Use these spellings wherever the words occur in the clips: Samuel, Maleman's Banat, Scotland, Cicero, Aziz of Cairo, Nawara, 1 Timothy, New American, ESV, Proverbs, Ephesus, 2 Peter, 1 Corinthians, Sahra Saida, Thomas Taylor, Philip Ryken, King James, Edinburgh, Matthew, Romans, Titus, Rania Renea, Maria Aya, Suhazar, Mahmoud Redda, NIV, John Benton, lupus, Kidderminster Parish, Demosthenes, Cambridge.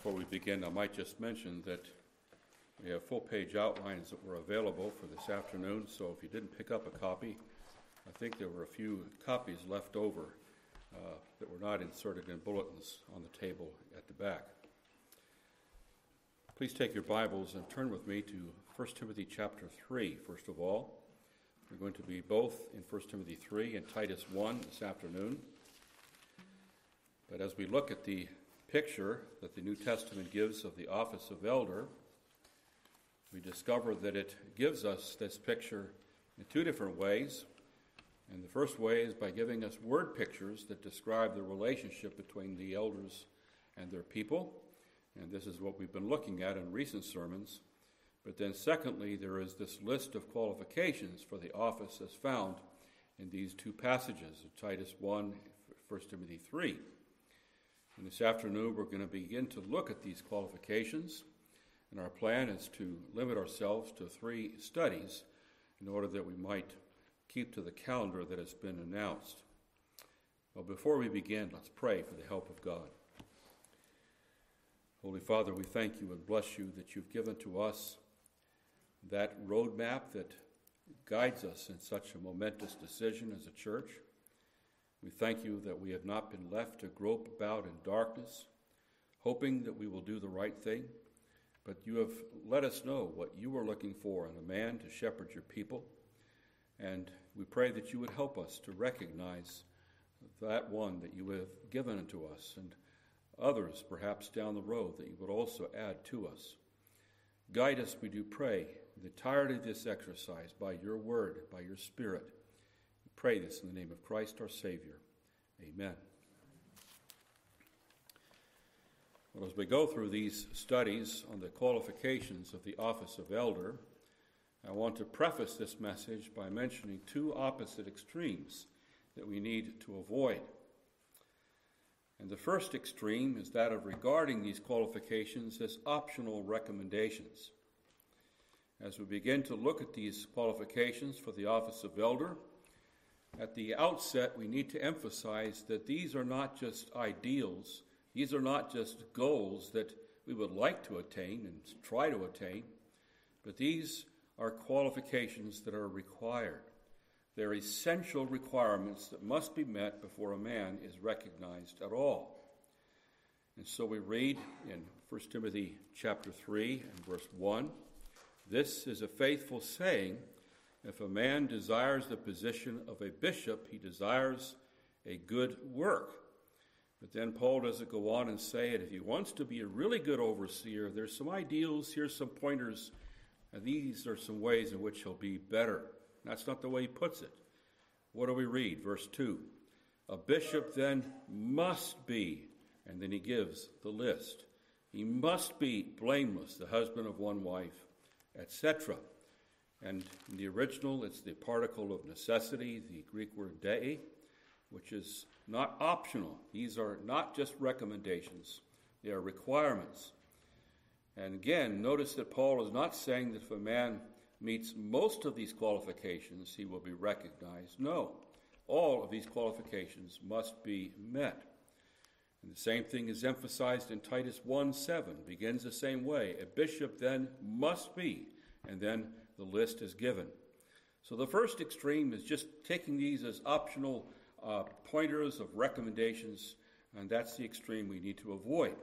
Before we begin, I might just mention that we have full-page outlines that were available for this afternoon, so if you didn't pick up a copy, I think there were a few copies left over that were not inserted in bulletins on the table at the back. Please take your Bibles and turn with me to 1 Timothy chapter 3, first of all. We're going to be both in 1 Timothy 3 and Titus 1 this afternoon. But as we look at the picture that the New Testament gives of the office of elder, we discover that it gives us this picture in two different ways. And the first way is by giving us word pictures that describe the relationship between the elders and their people. And this is what we've been looking at in recent sermons. But then secondly, there is this list of qualifications for the office as found in these two passages, Titus 1 and 1 Timothy 3. And this afternoon, we're going to begin to look at these qualifications. And our plan is to limit ourselves to three studies in order that we might keep to the calendar that has been announced. Well, before we begin, let's pray for the help of God. Holy Father, we thank you and bless you that you've given to us that roadmap that guides us in such a momentous decision as a church. We thank you that we have not been left to grope about in darkness, hoping that we will do the right thing. But you have let us know what you are looking for in a man to shepherd your people. And we pray that you would help us to recognize that one that you have given unto us and others perhaps down the road that you would also add to us. Guide us, we do pray, the tired of this exercise by your word, by your spirit. We pray this in the name of Christ our Savior. Amen. Well, as we go through these studies on the qualifications of the office of elder, I want to preface this message by mentioning two opposite extremes that we need to avoid. And the first extreme is that of regarding these qualifications as optional recommendations. As we begin to look at these qualifications for the office of elder, at the outset we need to emphasize that these are not just ideals. These are not just goals that we would like to attain and try to attain, but these are qualifications that are required. They're essential requirements that must be met before a man is recognized at all. And so we read in 1 Timothy chapter 3 and verse 1, "This is a faithful saying, if a man desires the position of a bishop, he desires a good work." But then Paul doesn't go on and say it. If he wants to be a really good overseer, there's some ideals, here's some pointers, and these are some ways in which he'll be better. That's not the way he puts it. What do we read? Verse 2. "A bishop then must be," and then he gives the list. "He must be blameless, the husband of one wife," etc. And in the original, it's the particle of necessity, the Greek word dei, which is not optional. These are not just recommendations. They are requirements. And again, notice that Paul is not saying that if a man meets most of these qualifications, he will be recognized. No, all of these qualifications must be met. And the same thing is emphasized in Titus 1:7, begins the same way. "A bishop then must be," and then the list is given. So the first extreme is just taking these as optional pointers of recommendations, and that's the extreme we need to avoid.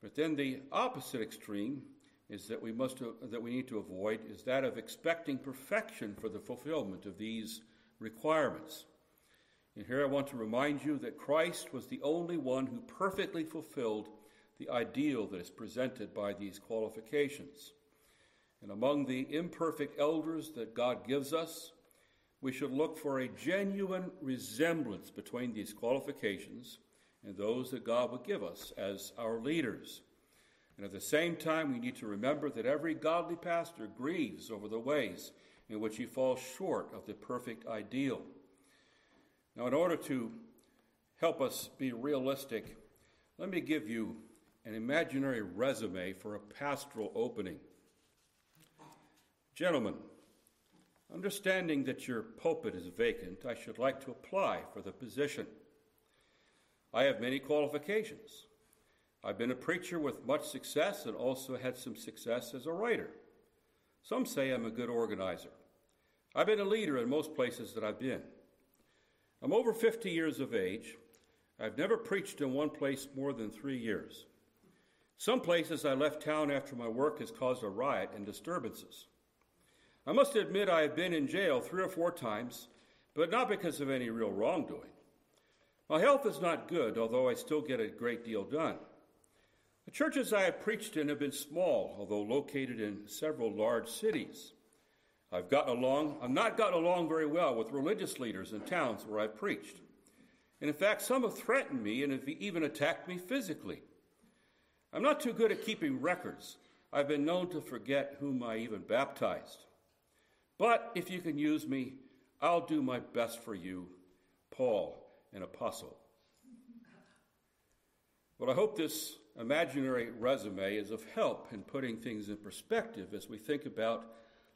But then the opposite extreme is that we need to avoid is that of expecting perfection for the fulfillment of these requirements. And here I want to remind you that Christ was the only one who perfectly fulfilled the ideal that is presented by these qualifications. And among the imperfect elders that God gives us, we should look for a genuine resemblance between these qualifications and those that God will give us as our leaders. And at the same time, we need to remember that every godly pastor grieves over the ways in which he falls short of the perfect ideal. Now, in order to help us be realistic, let me give you an imaginary resume for a pastoral opening. Gentlemen, understanding that your pulpit is vacant, I should like to apply for the position. I have many qualifications. I've been a preacher with much success and also had some success as a writer. Some say I'm a good organizer. I've been a leader in most places that I've been. I'm over 50 years of age. I've never preached in one place more than 3 years. Some places I left town after my work has caused a riot and disturbances. I must admit I have been in jail 3 or 4 times, but not because of any real wrongdoing. My health is not good, although I still get a great deal done. The churches I have preached in have been small, although located in several large cities. I've not gotten along very well with religious leaders in towns where I've preached. And in fact, some have threatened me and have even attacked me physically. I'm not too good at keeping records. I've been known to forget whom I even baptized. But if you can use me, I'll do my best for you, Paul, an apostle. Well, I hope this imaginary resume is of help in putting things in perspective as we think about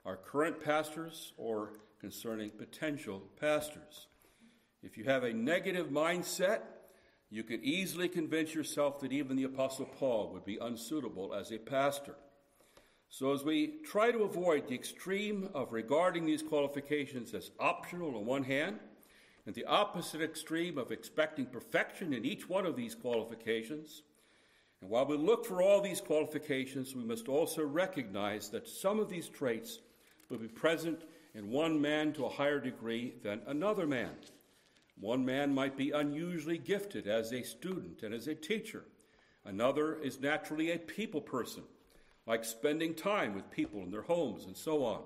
our current pastors or concerning potential pastors. If you have a negative mindset, you could easily convince yourself that even the Apostle Paul would be unsuitable as a pastor. So as we try to avoid the extreme of regarding these qualifications as optional on one hand, and the opposite extreme of expecting perfection in each one of these qualifications, and while we look for all these qualifications, we must also recognize that some of these traits will be present in one man to a higher degree than another man. One man might be unusually gifted as a student and as a teacher. Another is naturally a people person, like spending time with people in their homes and so on.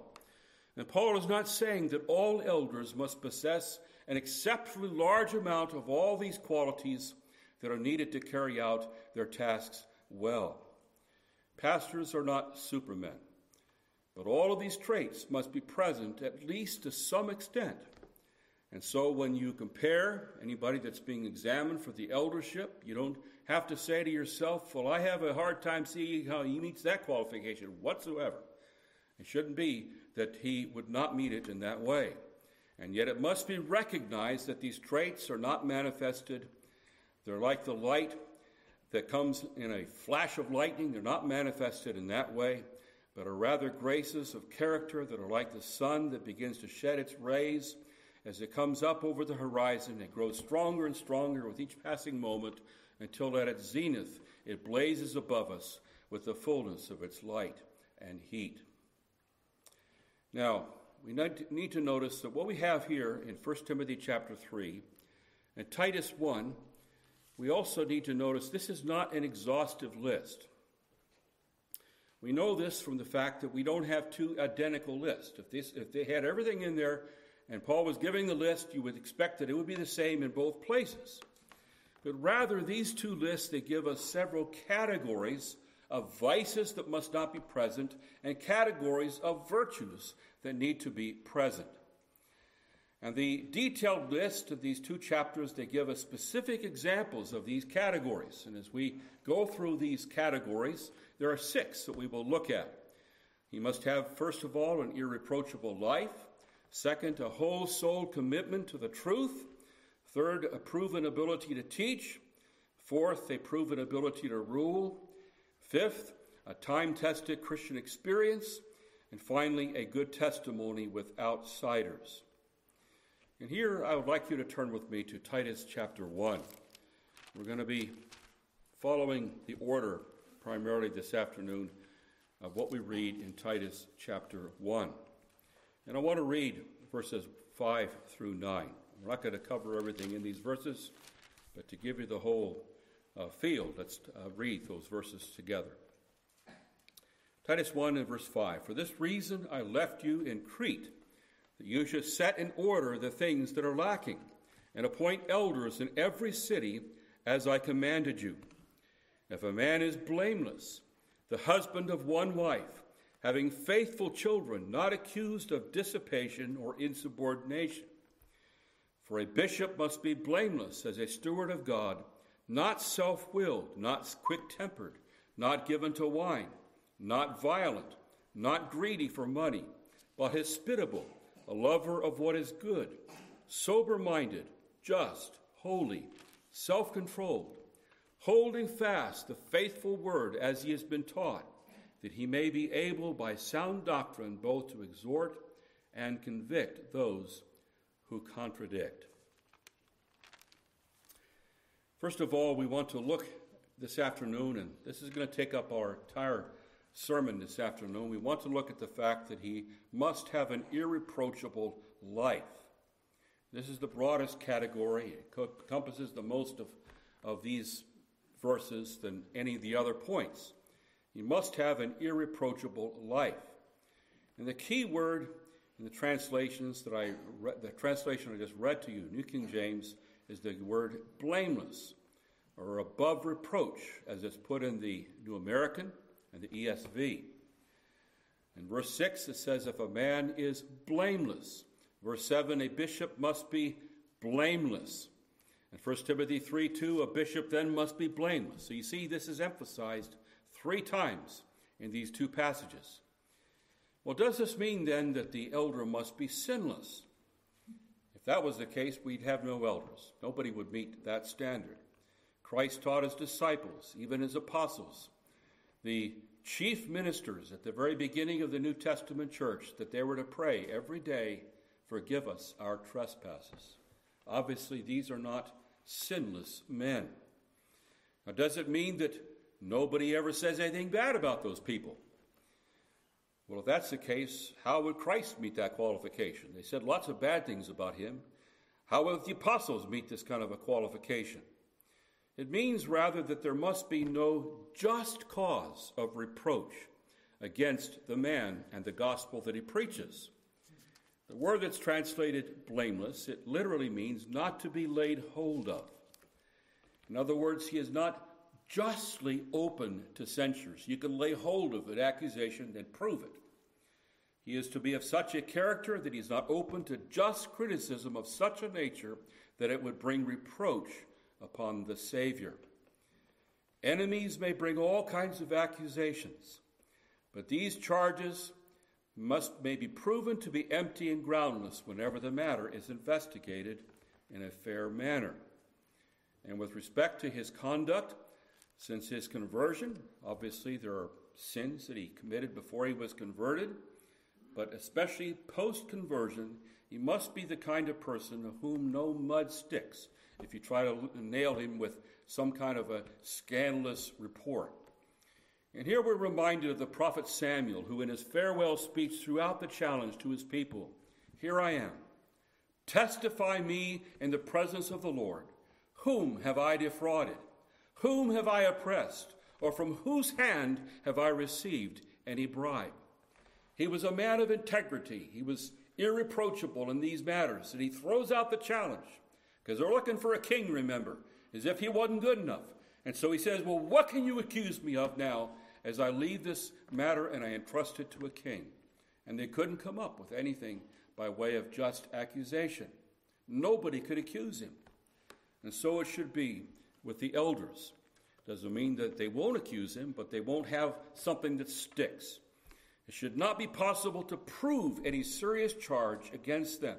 And Paul is not saying that all elders must possess an exceptionally large amount of all these qualities that are needed to carry out their tasks well. Pastors are not supermen, but all of these traits must be present at least to some extent. And so when you compare anybody that's being examined for the eldership, you don't have to say to yourself, well, I have a hard time seeing how he meets that qualification whatsoever. It shouldn't be that he would not meet it in that way. And yet it must be recognized that these traits are not manifested. They're like the light that comes in a flash of lightning. They're not manifested in that way, but are rather graces of character that are like the sun that begins to shed its rays. As it comes up over the horizon, it grows stronger and stronger with each passing moment until at its zenith, it blazes above us with the fullness of its light and heat. Now, we need to notice that what we have here in 1 Timothy chapter 3 and Titus 1, we also need to notice this is not an exhaustive list. We know this from the fact that we don't have two identical lists. If they had everything in there, and Paul was giving the list, you would expect that it would be the same in both places. But rather, these two lists, they give us several categories of vices that must not be present and categories of virtues that need to be present. And the detailed list of these two chapters, they give us specific examples of these categories. And as we go through these categories, there are 6 that we will look at. He must have, first of all, an irreproachable life. Second, a whole-souled commitment to the truth. Third, a proven ability to teach. Fourth, a proven ability to rule. Fifth, a time-tested Christian experience. And finally, a good testimony with outsiders. And here I would like you to turn with me to Titus chapter 1. We're going to be following the order primarily this afternoon of what we read in Titus chapter 1. And I want to read verses 5 through 9. We're not going to cover everything in these verses, but to give you the whole field, let's read those verses together. Titus 1 and verse 5. For this reason I left you in Crete, that you should set in order the things that are lacking, and appoint elders in every city as I commanded you. If a man is blameless, the husband of one wife, having faithful children, not accused of dissipation or insubordination. For a bishop must be blameless as a steward of God, not self-willed, not quick-tempered, not given to wine, not violent, not greedy for money, but hospitable, a lover of what is good, sober-minded, just, holy, self-controlled, holding fast the faithful word as he has been taught, that he may be able by sound doctrine both to exhort and convict those who contradict. First of all, we want to look this afternoon, and this is going to take up our entire sermon this afternoon, we want to look at the fact that he must have an irreproachable life. This is the broadest category. It encompasses the most of these verses than any of the other points. He must have an irreproachable life. And the key word in the translations that the translation I just read to you, New King James, is the word blameless, or above reproach, as it's put in the New American and the ESV. In verse 6, it says, if a man is blameless. Verse 7, a bishop must be blameless. In 1 Timothy 3:2, a bishop then must be blameless. So you see, this is emphasized three times in these two passages. Well, does this mean then that the elder must be sinless? If that was the case, we'd have no elders. Nobody would meet that standard. Christ taught his disciples, even his apostles, the chief ministers at the very beginning of the New Testament church, that they were to pray every day, forgive us our trespasses. Obviously, these are not sinless men. Now, does it mean that nobody ever says anything bad about those people? Well, if that's the case, how would Christ meet that qualification? They said lots of bad things about him. How would the apostles meet this kind of a qualification? It means, rather, that there must be no just cause of reproach against the man and the gospel that he preaches. The word that's translated blameless, it literally means not to be laid hold of. In other words, he is not justly open to censures. You can lay hold of an accusation and prove it. He is to be of such a character that he is not open to just criticism of such a nature that it would bring reproach upon the Savior. Enemies may bring all kinds of accusations, but these charges may be proven to be empty and groundless whenever the matter is investigated in a fair manner. And with respect to his conduct since his conversion, obviously there are sins that he committed before he was converted, but especially post-conversion, he must be the kind of person of whom no mud sticks if you try to nail him with some kind of a scandalous report. And here we're reminded of the prophet Samuel, who in his farewell speech threw out the challenge to his people, here I am, testify me in the presence of the Lord. Whom have I defrauded? Whom have I oppressed? Or from whose hand have I received any bribe? He was a man of integrity. He was irreproachable in these matters. And he throws out the challenge, because they're looking for a king, remember, as if he wasn't good enough. And so he says, well, what can you accuse me of now as I leave this matter and I entrust it to a king? And they couldn't come up with anything by way of just accusation. Nobody could accuse him. And so it should be with the elders. Doesn't mean that they won't accuse him, but they won't have something that sticks. It should not be possible to prove any serious charge against them.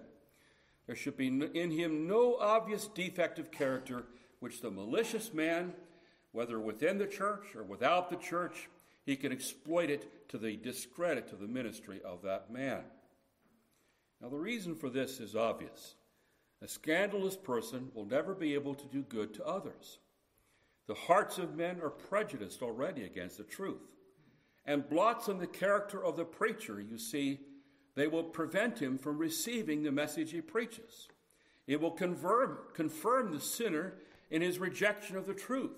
There should be in him no obvious defect of character which the malicious man, whether within the church or without the church, he can exploit it to the discredit of the ministry of that man. Now, the reason for this is obvious. A scandalous person will never be able to do good to others. The hearts of men are prejudiced already against the truth. And blots on the character of the preacher, you see, they will prevent him from receiving the message he preaches. It will confirm the sinner in his rejection of the truth.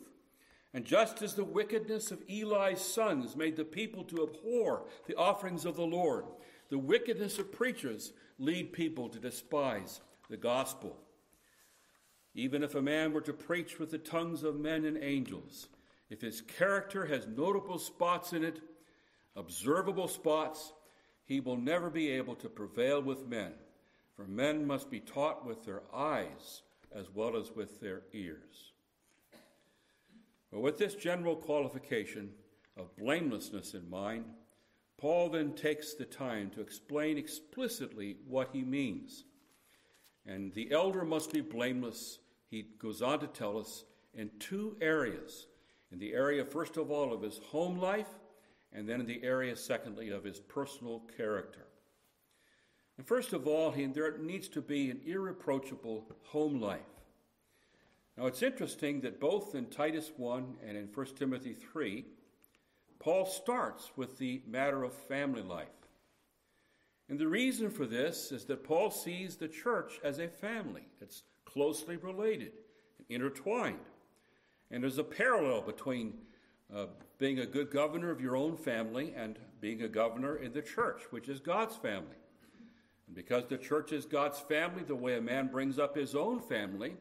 And just as the wickedness of Eli's sons made the people to abhor the offerings of the Lord, the wickedness of preachers lead people to despise the gospel. Even if a man were to preach with the tongues of men and angels, if his character has notable spots in it, observable spots, he will never be able to prevail with men, for men must be taught with their eyes as well as with their ears. But with this general qualification of blamelessness in mind, Paul then takes the time to explain explicitly what he means. And the elder must be blameless, he goes on to tell us, in two areas. In the area, first of all, of his home life, and then in the area, secondly, of his personal character. And first of all, there needs to be an irreproachable home life. Now, it's interesting that both in Titus 1 and in 1 Timothy 3, Paul starts with the matter of family life. And the reason for this is that Paul sees the church as a family. It's closely related and intertwined. And there's a parallel between being a good governor of your own family and being a governor in the church, which is God's family. And because the church is God's family, the way a man brings up his own family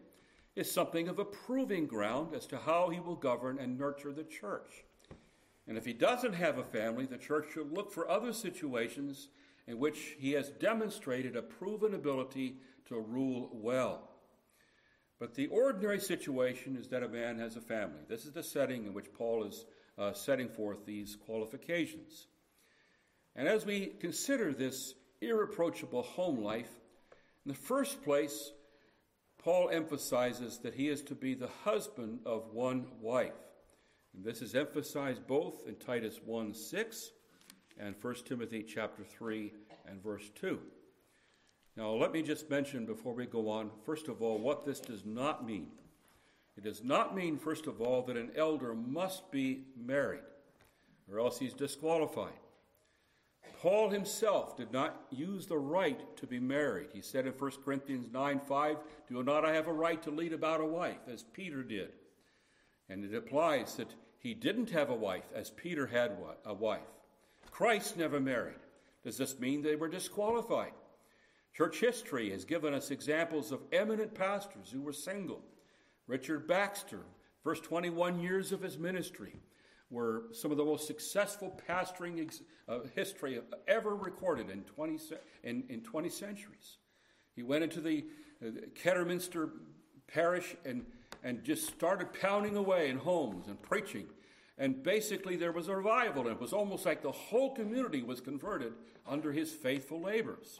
is something of a proving ground as to how he will govern and nurture the church. And if he doesn't have a family, the church should look for other situations in which he has demonstrated a proven ability to rule well. But the ordinary situation is that a man has a family. This is the setting in which Paul is setting forth these qualifications. And as we consider this irreproachable home life, in the first place, Paul emphasizes that he is to be the husband of one wife. And this is emphasized both in Titus 1:6 and 1 Timothy chapter 3 and verse 2. Now, let me just mention before we go on, first of all, what this does not mean. It does not mean, first of all, that an elder must be married, or else he's disqualified. Paul himself did not use the right to be married. He said in 1 Corinthians 9:5, "Do not I have a right to lead about a wife," as Peter did. And it implies that he didn't have a wife, as Peter had a wife. Christ never married. Does this mean they were disqualified? Church history has given us examples of eminent pastors who were single. Richard Baxter, first 21 years of his ministry, were some of the most successful pastoring history ever recorded in 20 centuries. He went into the Kidderminster Parish and just started pounding away in homes and preaching. And basically there was a revival, and it was almost like the whole community was converted under his faithful labors.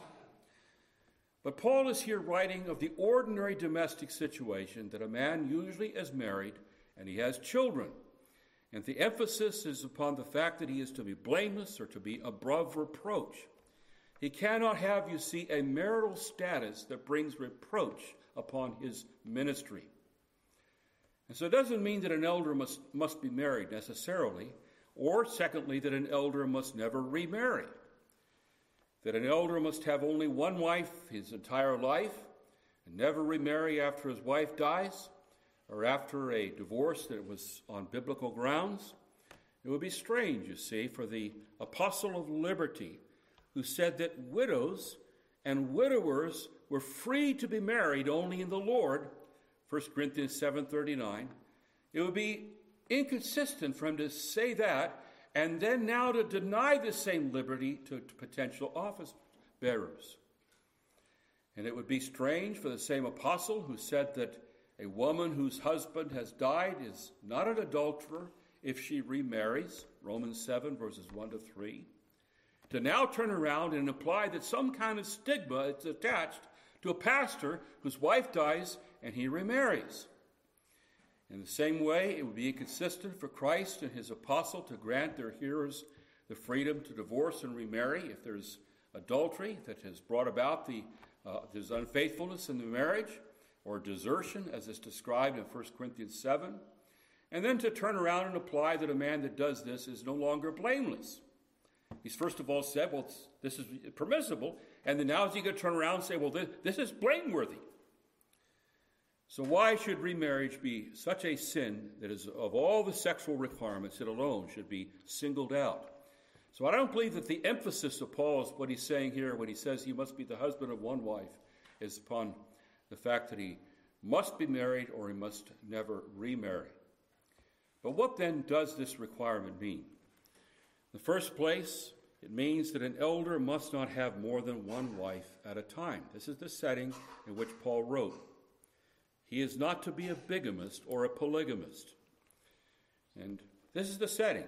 But Paul is here writing of the ordinary domestic situation that a man usually is married and he has children. And the emphasis is upon the fact that he is to be blameless or to be above reproach. He cannot have, you see, a marital status that brings reproach upon his ministry. And so it doesn't mean that an elder must be married necessarily, or secondly, that an elder must never remarry. That an elder must have only one wife his entire life and never remarry after his wife dies or after a divorce that was on biblical grounds. It would be strange, you see, for the apostle of liberty who said that widows and widowers were free to be married only in the Lord, 1 Corinthians 7:39. It would be inconsistent for him to say that and then now to deny the same liberty to potential office bearers. And it would be strange for the same apostle who said that a woman whose husband has died is not an adulterer if she remarries, Romans 7, verses 1 to 3, to now turn around and imply that some kind of stigma is attached to a pastor whose wife dies and he remarries. In the same way, it would be inconsistent for Christ and his apostle to grant their hearers the freedom to divorce and remarry if there's adultery that has brought about there's unfaithfulness in the marriage or desertion, as is described in 1 Corinthians 7, and then to turn around and apply that a man that does this is no longer blameless. He's first of all said, well, this is permissible, and then now he's going to turn around and say, well, this is blameworthy. So why should remarriage be such a sin that is of all the sexual requirements it alone should be singled out? So I don't believe that the emphasis of Paul is what he's saying here when he says he must be the husband of one wife is upon the fact that he must be married or he must never remarry. But what then does this requirement mean? In the first place, it means that an elder must not have more than one wife at a time. This is the setting in which Paul wrote. He is not to be a bigamist or a polygamist. And this is the setting.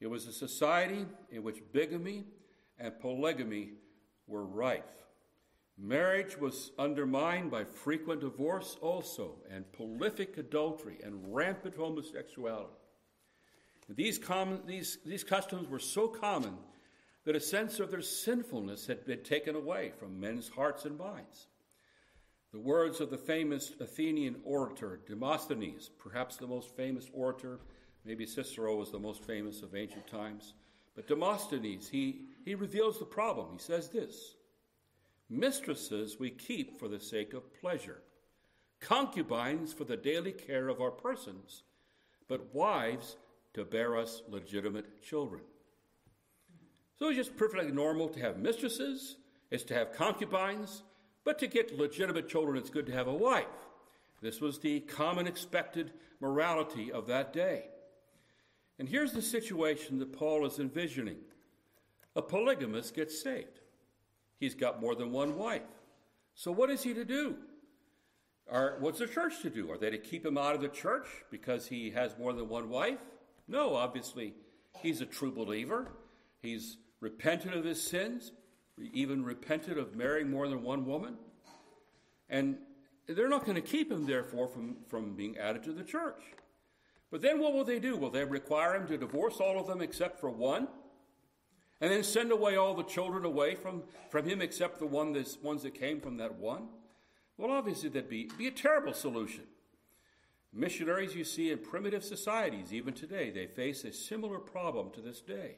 It was a society in which bigamy and polygamy were rife. Marriage was undermined by frequent divorce also, and prolific adultery and rampant homosexuality. These customs were so common that a sense of their sinfulness had been taken away from men's hearts and minds. The words of the famous Athenian orator Demosthenes, perhaps the most famous orator, maybe Cicero was the most famous of ancient times, but Demosthenes, he reveals the problem. He says this: mistresses we keep for the sake of pleasure, concubines for the daily care of our persons, but wives to bear us legitimate children. So it's just perfectly normal to have mistresses, it's to have concubines, but to get legitimate children, it's good to have a wife. This was the common expected morality of that day. And here's the situation that Paul is envisioning. A polygamist gets saved. He's got more than one wife. So what is he to do? Or what's the church to do? Are they to keep him out of the church because he has more than one wife? No, obviously, he's a true believer. He's repented of his sins, even repented of marrying more than one woman. And they're not going to keep him, therefore, from being added to the church. But then what will they do? Will they require him to divorce all of them except for one? And then send away all the children away from him except the ones that came from that one? Well, obviously, that'd be a terrible solution. Missionaries you see in primitive societies, even today, they face a similar problem to this day.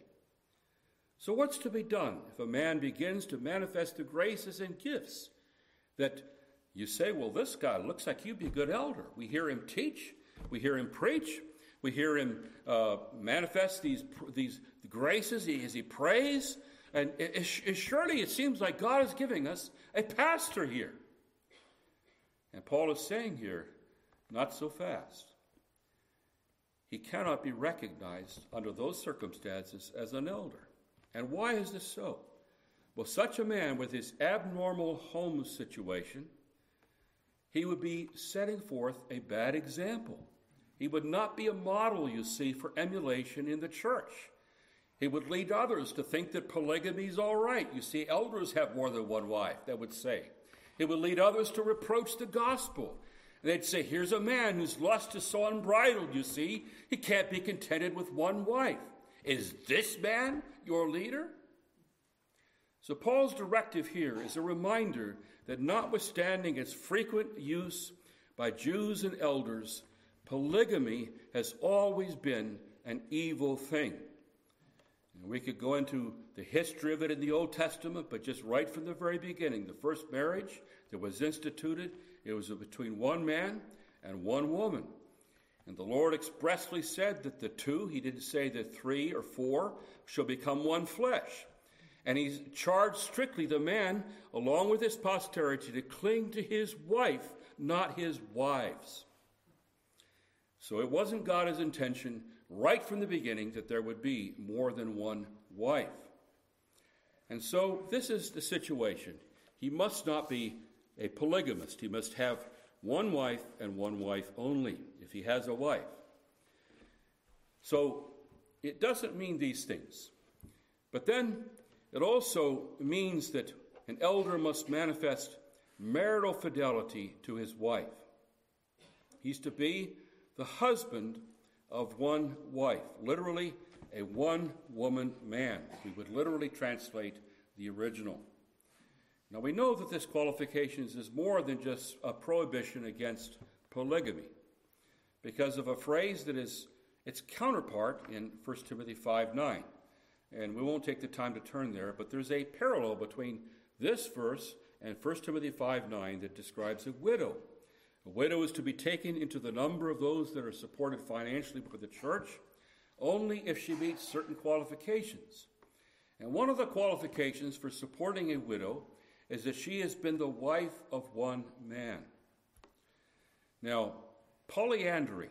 So what's to be done if a man begins to manifest the graces and gifts that you say, well, this guy looks like he'd be a good elder. We hear him teach. We hear him preach. We hear him manifest these graces as he prays. And surely it seems like God is giving us a pastor here. And Paul is saying here, not so fast. He cannot be recognized under those circumstances as an elder. And why is this so? Well, such a man with his abnormal home situation, he would be setting forth a bad example. He would not be a model, you see, for emulation in the church. He would lead others to think that polygamy is all right. You see, elders have more than one wife, that would say. He would lead others to reproach the gospel. And they'd say, here's a man whose lust is so unbridled, you see. He can't be contented with one wife. Is this man your leader? So Paul's directive here is a reminder that notwithstanding its frequent use by Jews and elders, polygamy has always been an evil thing. And we could go into the history of it in the Old Testament, but just right from the very beginning, the first marriage that was instituted, it was between one man and one woman. And the Lord expressly said that the two, he didn't say that three or four, shall become one flesh. And he charged strictly the man, along with his posterity, to cling to his wife, not his wives. So it wasn't God's intention right from the beginning that there would be more than one wife. And so this is the situation. He must not be a polygamist. He must have one wife and one wife only, if he has a wife. So it doesn't mean these things. But then it also means that an elder must manifest marital fidelity to his wife. He's to be the husband of one wife, literally a one-woman man. We would literally translate the original. Now, we know that this qualification is more than just a prohibition against polygamy because of a phrase that is its counterpart in 1 Timothy 5:9. And we won't take the time to turn there, but there's a parallel between this verse and 1 Timothy 5:9 that describes a widow. A widow is to be taken into the number of those that are supported financially by the church only if she meets certain qualifications. And one of the qualifications for supporting a widow is that she has been the wife of one man. Now, polyandry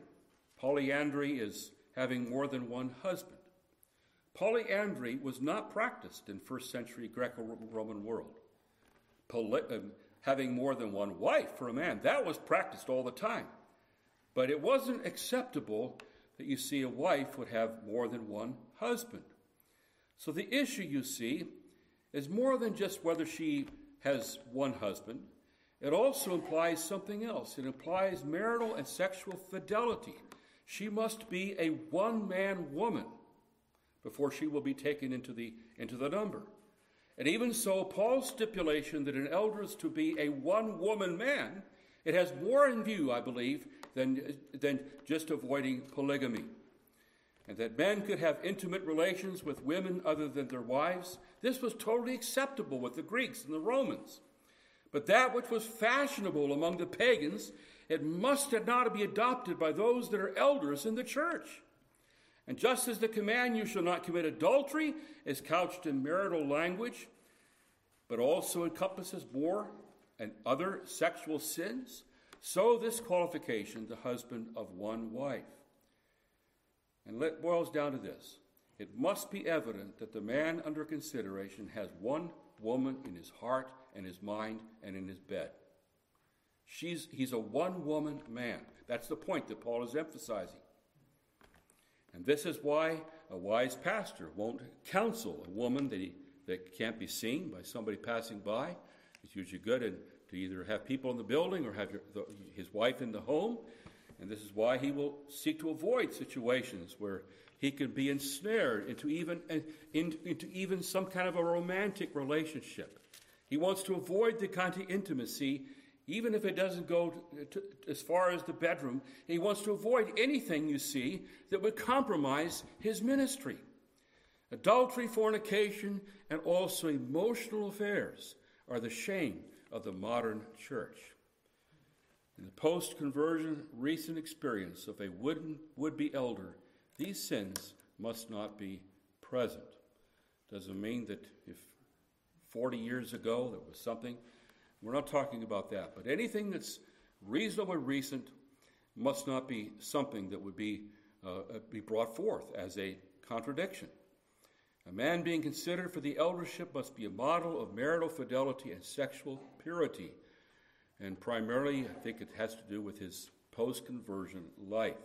is having more than one husband. Polyandry was not practiced in first century Greco-Roman world. Having more than one wife for a man, that was practiced all the time. But it wasn't acceptable that you see a wife would have more than one husband. So the issue you see is more than just whether she has one husband, it also implies something else. It implies marital and sexual fidelity. She must be a one-man woman before she will be taken into the number. And even so, Paul's stipulation that an elder is to be a one-woman man, it has more in view, I believe, than just avoiding polygamy. And that men could have intimate relations with women other than their wives, this was totally acceptable with the Greeks and the Romans. But that which was fashionable among the pagans, it must not be adopted by those that are elders in the church. And just as the command, you shall not commit adultery, is couched in marital language, but also encompasses more and other sexual sins, so this qualification, the husband of one wife. And it boils down to this. It must be evident that the man under consideration has one woman in his heart and his mind and in his bed. He's a one-woman man. That's the point that Paul is emphasizing. And this is why a wise pastor won't counsel a woman that can't be seen by somebody passing by. It's usually good to either have people in the building or have his wife in the home. And this is why he will seek to avoid situations where he could be ensnared into even some kind of a romantic relationship. He wants to avoid the kind of intimacy, even if it doesn't go as far as the bedroom. He wants to avoid anything, you see, that would compromise his ministry. Adultery, fornication, and also emotional affairs are the shame of the modern church. In the post-conversion recent experience of a would-be elder, these sins must not be present. Doesn't mean that if 40 years ago there was something, we're not talking about that. But anything that's reasonably recent must not be something that would be brought forth as a contradiction. A man being considered for the eldership must be a model of marital fidelity and sexual purity. And primarily, I think it has to do with his post-conversion life.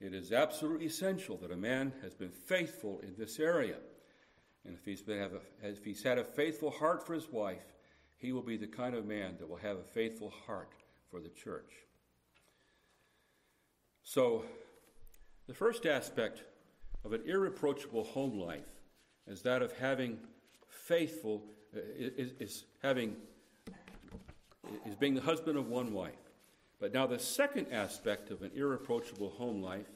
It is absolutely essential that a man has been faithful in this area. And if he's had a faithful heart for his wife, he will be the kind of man that will have a faithful heart for the church. So, the first aspect of an irreproachable home life is that of having faithful, is being the husband of one wife. But now the second aspect of an irreproachable home life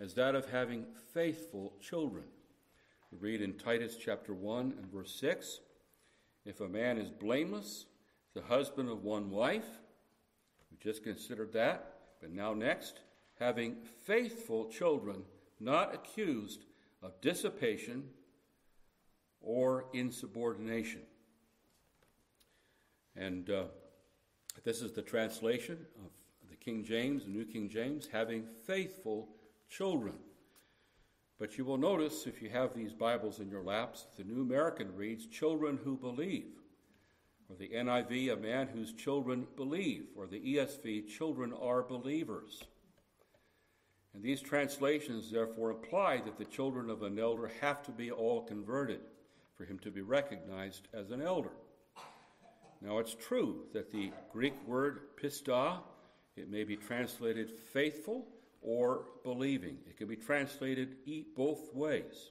is that of having faithful children. We read in Titus chapter 1 and verse 6, if a man is blameless, the husband of one wife, we just considered that, but now next, having faithful children, not accused of dissipation or insubordination. And this is the translation of the King James, the New King James, having faithful children. But you will notice, if you have these Bibles in your laps, the New American reads, children who believe, or the NIV, a man whose children believe, or the ESV, children are believers. And these translations, therefore, imply that the children of an elder have to be all converted for him to be recognized as an elder. Now, it's true that the Greek word pista, it may be translated faithful or believing. It can be translated both ways.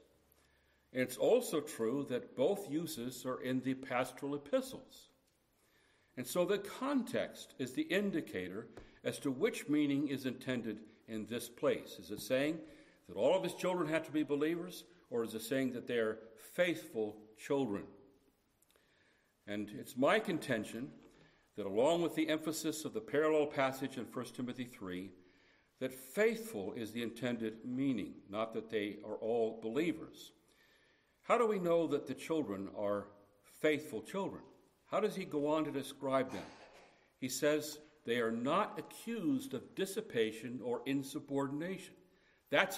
And it's also true that both uses are in the pastoral epistles. And so the context is the indicator as to which meaning is intended in this place. Is it saying that all of his children have to be believers, or is it saying that they are faithful children? And it's my contention that along with the emphasis of the parallel passage in 1 Timothy 3, that faithful is the intended meaning, not that they are all believers. How do we know that the children are faithful children? How does he go on to describe them? He says they are not accused of dissipation or insubordination. It's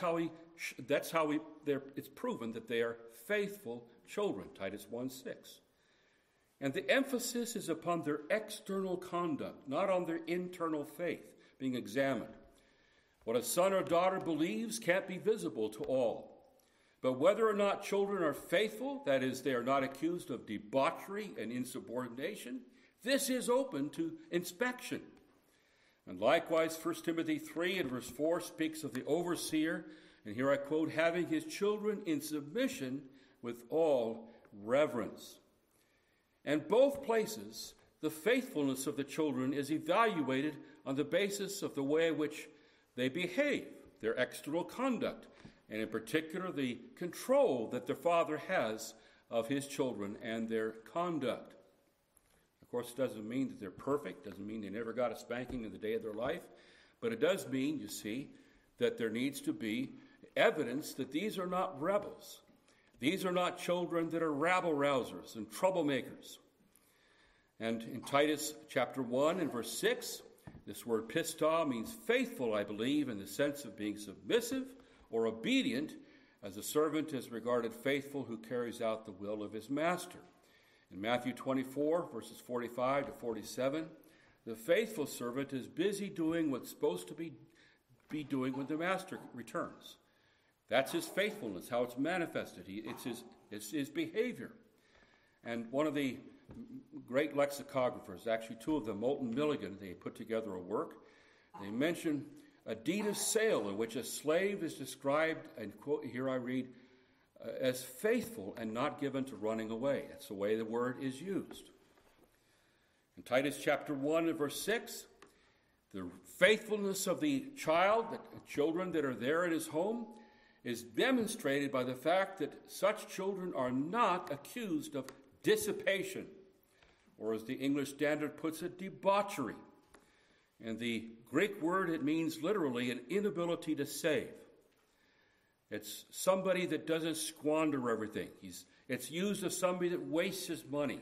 proven that they are faithful children, Titus 1:6. And the emphasis is upon their external conduct, not on their internal faith being examined. What a son or daughter believes can't be visible to all. But whether or not children are faithful, that is, they are not accused of debauchery and insubordination, this is open to inspection. And likewise, 1 Timothy 3 and verse 4 speaks of the overseer, and here I quote, having his children in submission with all reverence. And both places, the faithfulness of the children is evaluated on the basis of the way in which they behave, their external conduct, and in particular the control that the father has of his children and their conduct. Of course, it doesn't mean that they're perfect, doesn't mean they never got a spanking in the day of their life, but it does mean, you see, that there needs to be evidence that these are not rebels. These are not children that are rabble-rousers and troublemakers. And in Titus chapter 1 and verse 6, this word pistah means faithful, I believe, in the sense of being submissive or obedient, as a servant is regarded faithful who carries out the will of his master. In Matthew 24, verses 45 to 47, the faithful servant is busy doing what's supposed to be doing when the master returns. That's his faithfulness, how it's manifested. It's his behavior. And one of the great lexicographers, actually two of them, Moulton Milligan, they put together a work. They mention a deed of sale in which a slave is described, and quote, here I read, as faithful and not given to running away. That's the way the word is used. In Titus chapter 1 and verse 6, the faithfulness of the child, the children that are there in his home, is demonstrated by the fact that such children are not accused of dissipation, or as the English Standard puts it, debauchery. And the Greek word, it means literally an inability to save. It's somebody that doesn't squander everything. It's used of somebody that wastes his money,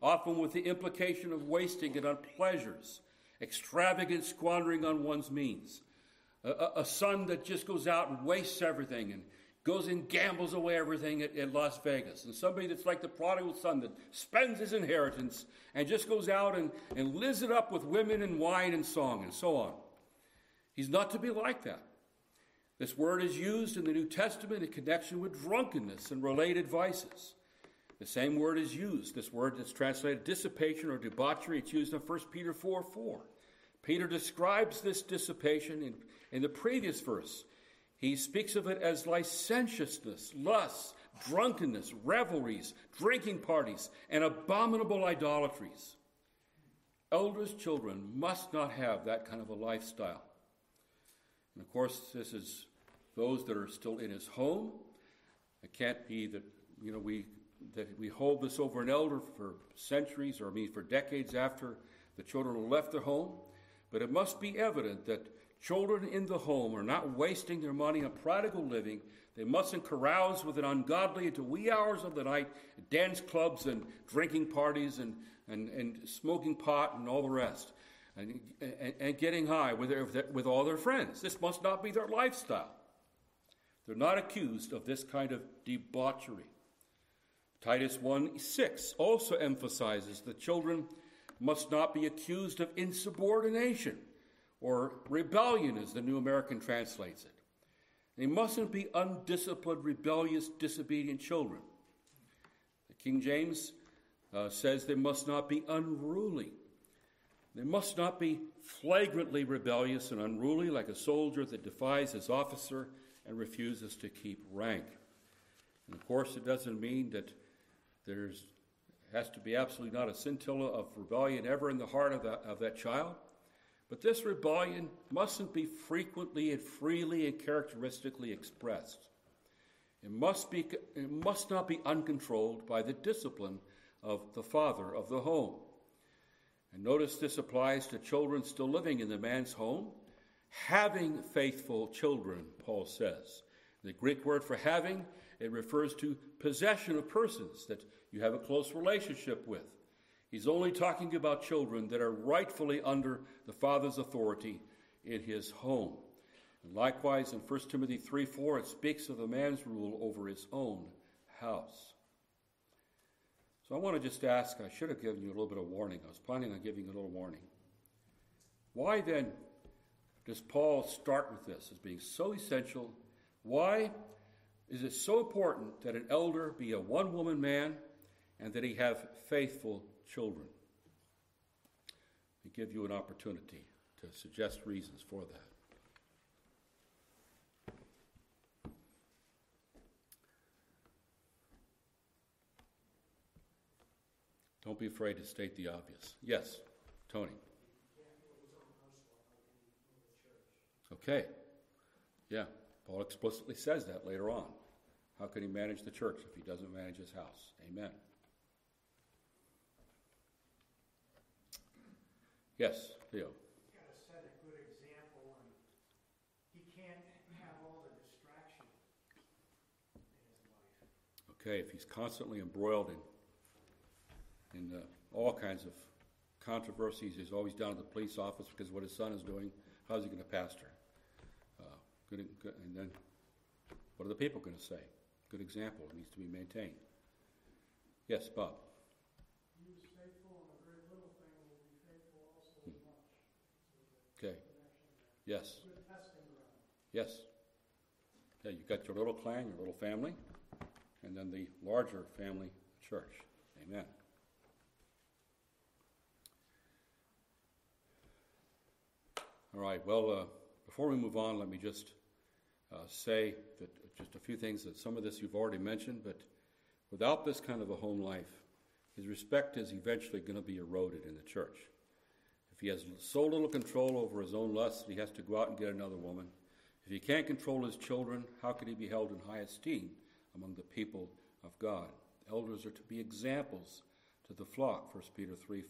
often with the implication of wasting it on pleasures, extravagant squandering on one's means. A son that just goes out and wastes everything and goes and gambles away everything at Las Vegas. And somebody that's like the prodigal son that spends his inheritance and just goes out and lives it up with women and wine and song and so on. He's not to be like that. This word is used in the New Testament in connection with drunkenness and related vices. The same word is used. This word that's translated dissipation or debauchery, it's used in 1 Peter 4:4. Peter describes this dissipation in the previous verse. He speaks of it as licentiousness, lust, drunkenness, revelries, drinking parties, and abominable idolatries. Elders' children must not have that kind of a lifestyle. And of course, this is those that are still in his home. It can't be that, you know, we hold this over an elder for centuries, or I mean for decades after the children have left their home. But it must be evident that children in the home are not wasting their money on prodigal living. They mustn't carouse with an ungodly into wee hours of the night, dance clubs and drinking parties and smoking pot and all the rest, and getting high with all their friends. This must not be their lifestyle. They're not accused of this kind of debauchery. Titus 1:6 also emphasizes that children must not be accused of insubordination or rebellion, as the New American translates it. They mustn't be undisciplined, rebellious, disobedient children. The King James says they must not be unruly. They must not be flagrantly rebellious and unruly, like a soldier that defies his officer and refuses to keep rank. And of course, it doesn't mean that there's has to be absolutely not a scintilla of rebellion ever in the heart of that child. But this rebellion mustn't be frequently and freely and characteristically expressed. It must not be uncontrolled by the discipline of the father of the home. And notice this applies to children still living in the man's home. Having faithful children, Paul says. The Greek word for having, it refers to possession of persons that you have a close relationship with. He's only talking about children that are rightfully under the father's authority in his home. And likewise, in 1 Timothy 3:4, it speaks of a man's rule over his own house. So I want to just ask, I should have given you a little bit of warning. I was planning on giving you a little warning. Why then does Paul start with this as being so essential? Why is it so important that an elder be a one-woman man and that he have faithful children? We give you an opportunity to suggest reasons for that. Don't be afraid to state the obvious. Yes, Tony. Okay. Yeah, Paul explicitly says that later on. How can he manage the church if he doesn't manage his house? Amen. Yes, Theo. Okay, if he's constantly embroiled in all kinds of controversies, he's always down at the police office because of what his son is doing, how's he going to pastor? Good, and then what are the people going to say? Good example needs to be maintained. Yes, Bob. He was faithful in a very little thing, and will be faithful also in much. Okay. Yes. Good testing ground. Yes. Yeah, you've got your little clan, your little family, and then the larger family church. Amen. All right, well, before we move on, let me just say that just a few things, that some of this you've already mentioned, but without this kind of a home life, his respect is eventually going to be eroded in the church. If he has so little control over his own lusts, he has to go out and get another woman. If he can't control his children, how can he be held in high esteem among the people of God? Elders are to be examples to the flock, 1 Peter 3:5.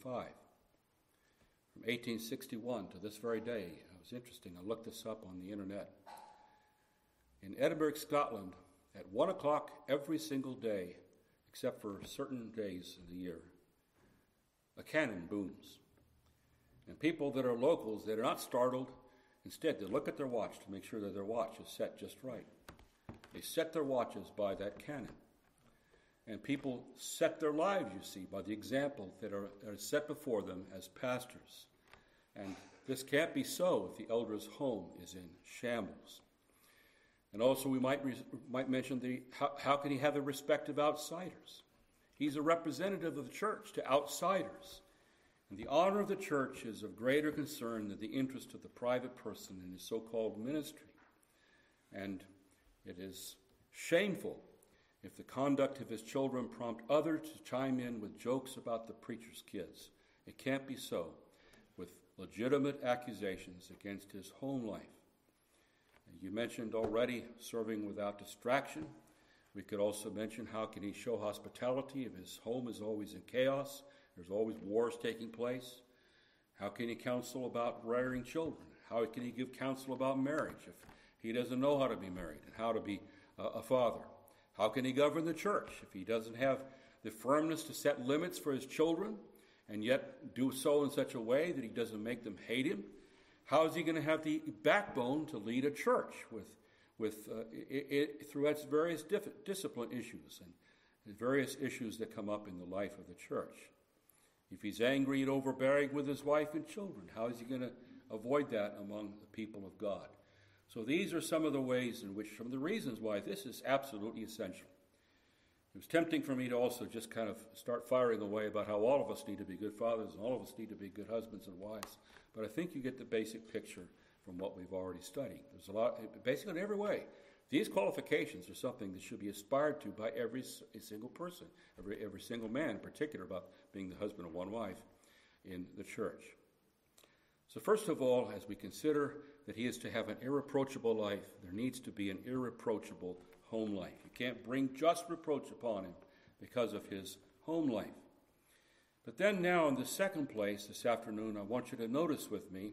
From 1861 to this very day, it was interesting, I looked this up on the internet. In Edinburgh, Scotland, at 1 o'clock every single day, except for certain days of the year, a cannon booms. And people that are locals, that are not startled, instead they look at their watch to make sure that their watch is set just right. They set their watches by that cannon. And people set their lives, you see, by the example that are set before them as pastors. And this can't be so if the elder's home is in shambles. And also we might mention how can he have the respect of outsiders? He's a representative of the church to outsiders. And the honor of the church is of greater concern than the interest of the private person in his so-called ministry. And it is shameful if the conduct of his children prompt others to chime in with jokes about the preacher's kids. It can't be so with legitimate accusations against his home life. And you mentioned already serving without distraction. We could also mention how can he show hospitality if his home is always in chaos, there's always wars taking place. How can he counsel about rearing children? How can he give counsel about marriage if he doesn't know how to be married and how to be a father? How can he govern the church if he doesn't have the firmness to set limits for his children and yet do so in such a way that he doesn't make them hate him? How is he going to have the backbone to lead a church through its various discipline issues and the various issues that come up in the life of the church? If he's angry and overbearing with his wife and children, how is he going to avoid that among the people of God? So these are some of the ways in which, some of the reasons why this is absolutely essential. It was tempting for me to also just kind of start firing away about how all of us need to be good fathers and all of us need to be good husbands and wives, but I think you get the basic picture from what we've already studied. There's a lot, basically in every way. These qualifications are something that should be aspired to by every single person, every single man in particular, about being the husband of one wife in the church. So first of all, as we consider that he is to have an irreproachable life, there needs to be an irreproachable home life. You can't bring just reproach upon him because of his home life. But then now in the second place this afternoon, I want you to notice with me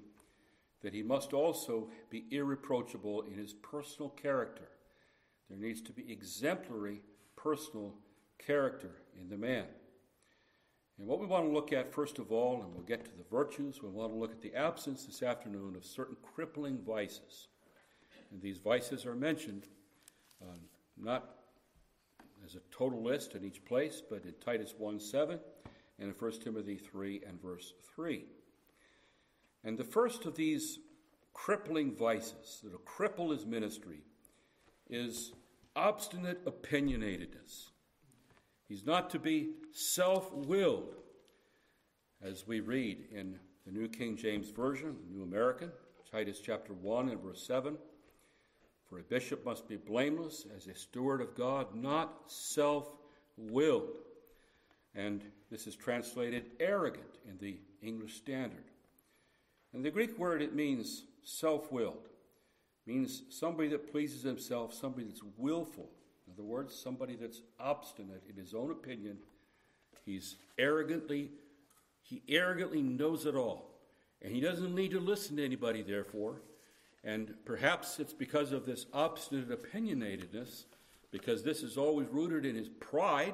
that he must also be irreproachable in his personal character. There needs to be exemplary personal character in the man. And what we want to look at first of all, and we'll get to the virtues, we want to look at the absence this afternoon of certain crippling vices. And these vices are mentioned not as a total list in each place, but in Titus 1:7 and in 1 Timothy 3 and verse 3. And the first of these crippling vices that will cripple his ministry is obstinate opinionatedness. He's not to be self-willed, as we read in the New King James Version, the New American, Titus chapter 1 and verse 7. For a bishop must be blameless as a steward of God, not self-willed. And this is translated arrogant in the English Standard. And the Greek word, it means self-willed. It means somebody that pleases himself, somebody that's willful. In other words, somebody that's obstinate in his own opinion. He arrogantly knows it all. And he doesn't need to listen to anybody, therefore. And perhaps it's because of this obstinate opinionatedness, because this is always rooted in his pride.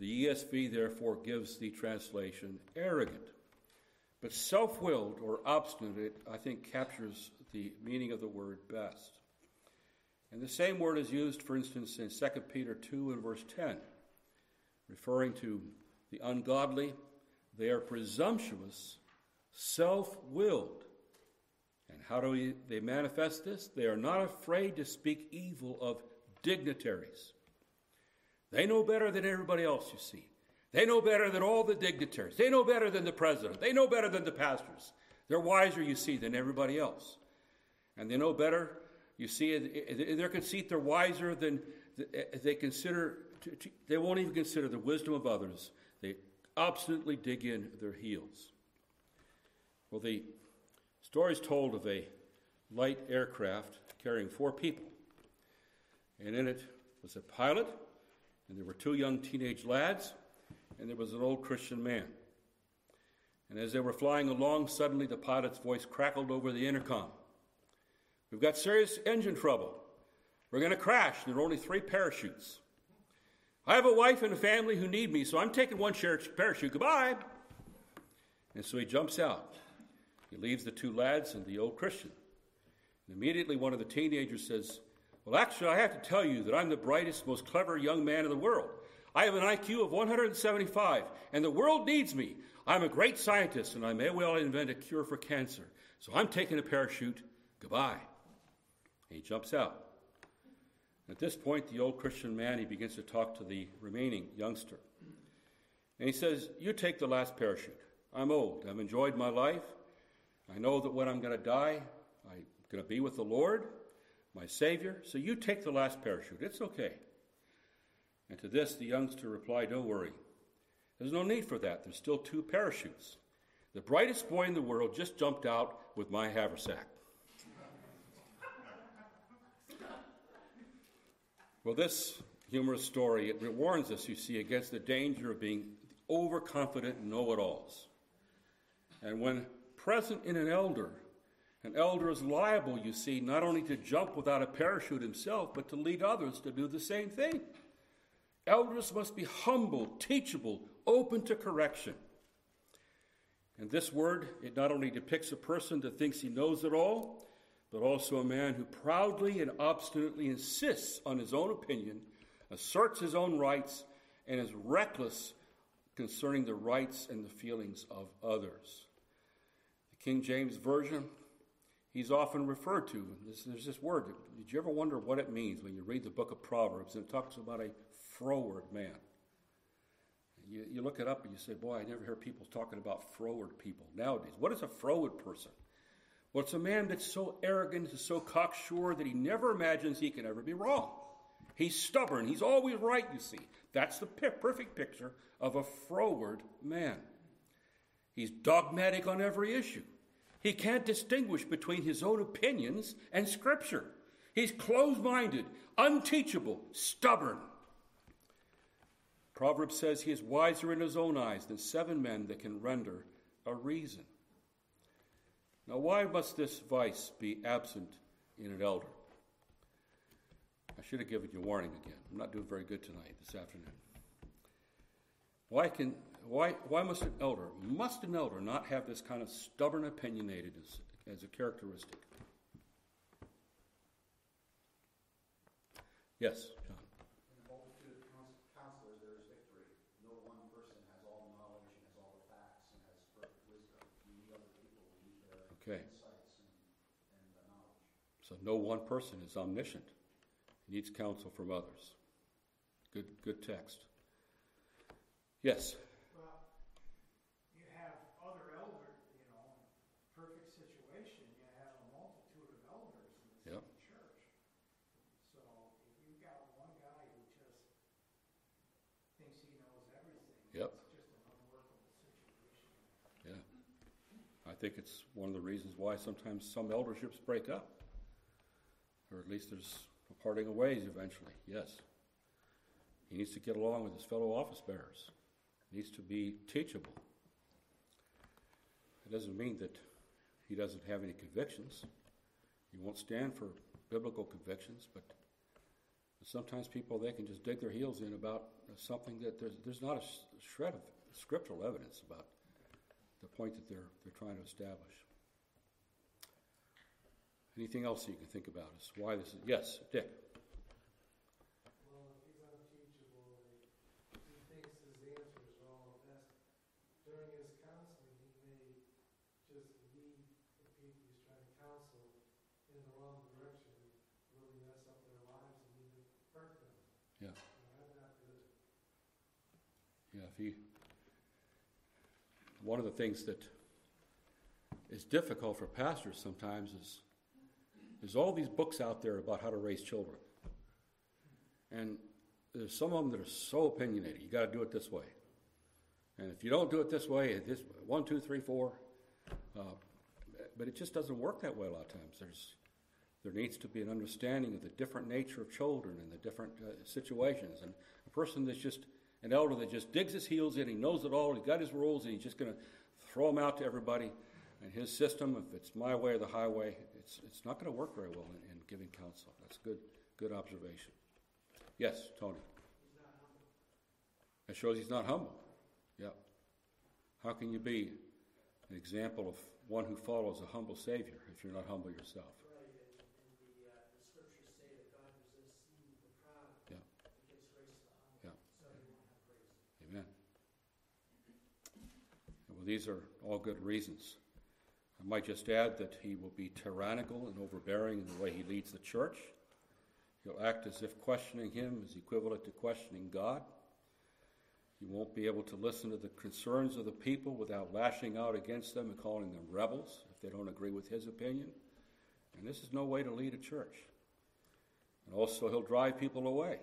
The ESV, therefore, gives the translation arrogant. But self-willed or obstinate, I think, captures the meaning of the word best. And the same word is used, for instance, in 2 Peter 2 and verse 10, referring to the ungodly. They are presumptuous, self-willed. And how do they manifest this? They are not afraid to speak evil of dignitaries. They know better than everybody else, you see. They know better than all the dignitaries. They know better than the president. They know better than the pastors. They're wiser, you see, than everybody else. And they know better, you see, in their conceit, they're wiser than they consider. They won't even consider the wisdom of others. They obstinately dig in their heels. Well, the story is told of a light aircraft carrying 4 people. And in it was a pilot, and there were 2 young teenage lads, and there was an old Christian man. And as they were flying along, suddenly the pilot's voice crackled over the intercom. "We've got serious engine trouble. We're going to crash. There are only 3 parachutes. I have a wife and a family who need me, so I'm taking one parachute. Goodbye." And so he jumps out. He leaves the 2 lads and the old Christian. And immediately one of the teenagers says, "Well, actually, I have to tell you that I'm the brightest, most clever young man in the world. I have an IQ of 175, and the world needs me. I'm a great scientist, and I may well invent a cure for cancer. So I'm taking a parachute. Goodbye." And he jumps out. At this point, the old Christian man, he begins to talk to the remaining youngster. And he says, "You take the last parachute. I'm old. I've enjoyed my life. I know that when I'm going to die, I'm going to be with the Lord, my Savior. So you take the last parachute. It's okay." And to this, the youngster replied, "Don't worry. There's no need for that. There's still 2 parachutes. The brightest boy in the world just jumped out with my haversack." Well, this humorous story, it warns us, you see, against the danger of being overconfident know-it-alls. And when present in an elder is liable, you see, not only to jump without a parachute himself, but to lead others to do the same thing. Elders must be humble, teachable, open to correction. And this word, it not only depicts a person that thinks he knows it all, but also a man who proudly and obstinately insists on his own opinion, asserts his own rights, and is reckless concerning the rights and the feelings of others. The King James Version, he's often referred to. There's this word. Did you ever wonder what it means when you read the book of Proverbs? And it talks about a froward man. You look it up and you say, "Boy, I never hear people talking about froward people nowadays." What is a froward person? Well, it's a man that's so arrogant and so cocksure that he never imagines he can ever be wrong. He's stubborn. He's always right, you see. That's the perfect picture of a froward man. He's dogmatic on every issue. He can't distinguish between his own opinions and Scripture. He's closed-minded, unteachable, stubborn. Proverbs says he is wiser in his own eyes than 7 men that can render a reason. Now, why must this vice be absent in an elder? I should have given you warning again. I'm not doing very good tonight, this afternoon. Why must an elder not have this kind of stubborn opinionatedness as a characteristic? Yes, John. In a multitude of counselors, there is victory. No one person has all knowledge and has all the facts and has perfect wisdom. You need other people who need their insights and knowledge. So no one person is omniscient He needs counsel from others. Good text. Yes? Well, you have other elders, in perfect situation, you have a multitude of elders in the same church. So if you've got one guy who just thinks he knows everything, it's just an unworkable situation. Yeah. I think it's one of the reasons why sometimes some elderships break up, or at least there's a parting of ways eventually. Yes. He needs to get along with his fellow office bearers. He needs to be teachable. It doesn't mean that he doesn't have any convictions. He won't stand for biblical convictions, but sometimes people, they can just dig their heels in about something that there's not a shred of scriptural evidence about the point that they're trying to establish. Anything else you can think about is why this is... Yes, Dick. One of the things that is difficult for pastors sometimes is there's all these books out there about how to raise children, and there's some of them that are so opinionated. You got to do it this way, and if you don't do it this way, this 1, 2, 3, 4. But it just doesn't work that way a lot of times. There needs to be an understanding of the different nature of children and the different situations, and a person that's just an elder that just digs his heels in, he knows it all, he's got his rules, and he's just going to throw them out to everybody. And his system, if it's my way or the highway, it's not going to work very well in giving counsel. That's good observation. Yes, Tony. He's not humble. That shows he's not humble. Yeah. How can you be an example of one who follows a humble Savior if you're not humble yourself? Amen. Well, these are all good reasons. I might just add that he will be tyrannical and overbearing in the way he leads the church. He'll act as if questioning him is equivalent to questioning God. He won't be able to listen to the concerns of the people without lashing out against them and calling them rebels if they don't agree with his opinion. And this is no way to lead a church. And also he'll drive people away.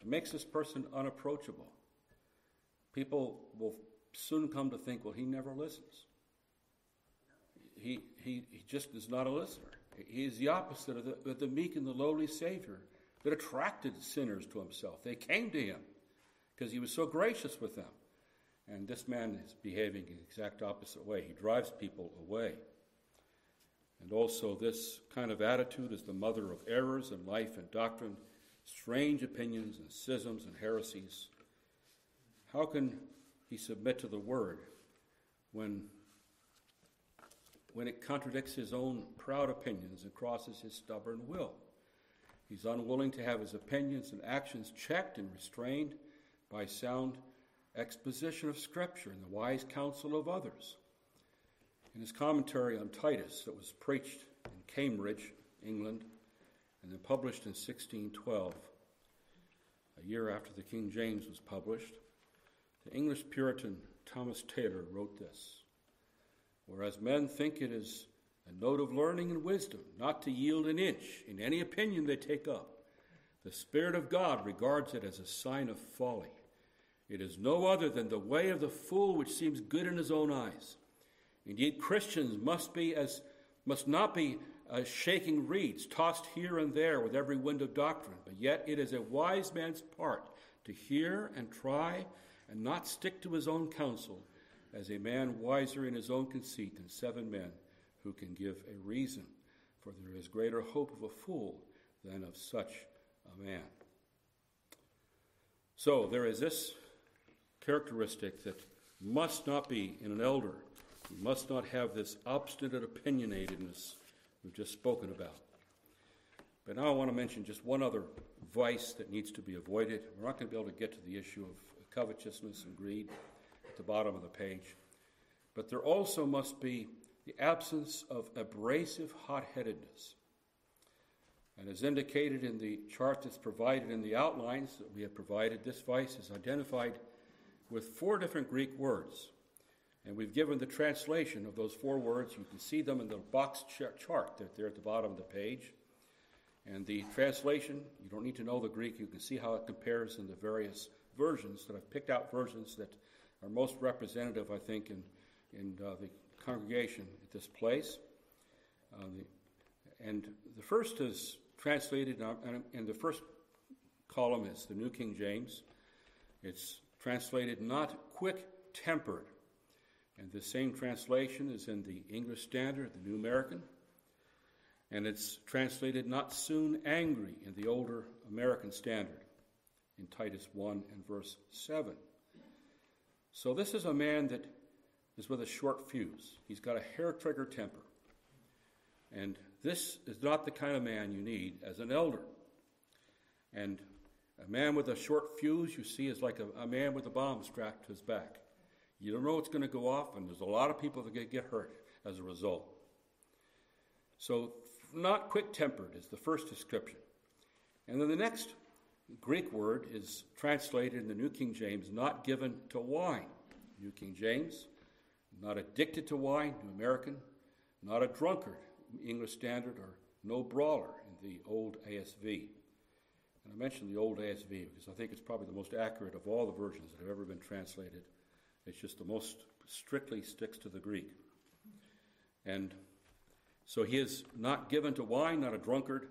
It makes this person unapproachable. People will soon come to think, well, he never listens. He just is not a listener. He is the opposite of the meek and the lowly Savior that attracted sinners to himself. They came to him because he was so gracious with them. And this man is behaving in the exact opposite way. He drives people away. And also this kind of attitude is the mother of errors in life and doctrine, strange opinions and schisms and heresies. How can he submit to the Word when it contradicts his own proud opinions and crosses his stubborn will? He's unwilling to have his opinions and actions checked and restrained by sound exposition of Scripture and the wise counsel of others. In his commentary on Titus that was preached in Cambridge, England, and then published in 1612, a year after the King James was published, the English Puritan Thomas Taylor wrote this: "Whereas men think it is a note of learning and wisdom not to yield an inch in any opinion they take up, the Spirit of God regards it as a sign of folly. It is no other than the way of the fool which seems good in his own eyes. Indeed, Christians must not be as shaking reeds tossed here and there with every wind of doctrine, but yet it is a wise man's part to hear and try and not stick to his own counsel, as a man wiser in his own conceit than 7 men who can give a reason, for there is greater hope of a fool than of such a man." So there is this characteristic that must not be in an elder. You must not have this obstinate opinionatedness we've just spoken about. But now I want to mention just one other vice that needs to be avoided. We're not going to be able to get to the issue of covetousness and greed at the bottom of the page. But there also must be the absence of abrasive hot-headedness. And as indicated in the chart that's provided in the outlines that we have provided, this vice is identified with 4 different Greek words. And we've given the translation of those 4 words. You can see them in the box chart that they're at the bottom of the page. And the translation, you don't need to know the Greek. You can see how it compares in the various versions that I've picked out, versions that are most representative, I think, in the congregation at this place. And the first is translated, and the first column is the New King James. It's translated not quick-tempered. And the same translation is in the English Standard, the New American. And it's translated not soon angry in the older American Standard, in Titus 1 and verse 7. So this is a man that is with a short fuse. He's got a hair-trigger temper. And this is not the kind of man you need as an elder. And a man with a short fuse, you see, is like a man with a bomb strapped to his back. You don't know it's going to go off, and there's a lot of people that get hurt as a result. So not quick-tempered is the first description. And then the next Greek word is translated in the New King James, not given to wine. New King James, not addicted to wine, New American, not a drunkard, English Standard, or no brawler in the old ESV. And I mentioned the old ESV because I think it's probably the most accurate of all the versions that have ever been translated. It's just the most strictly sticks to the Greek. And so he is not given to wine, not a drunkard.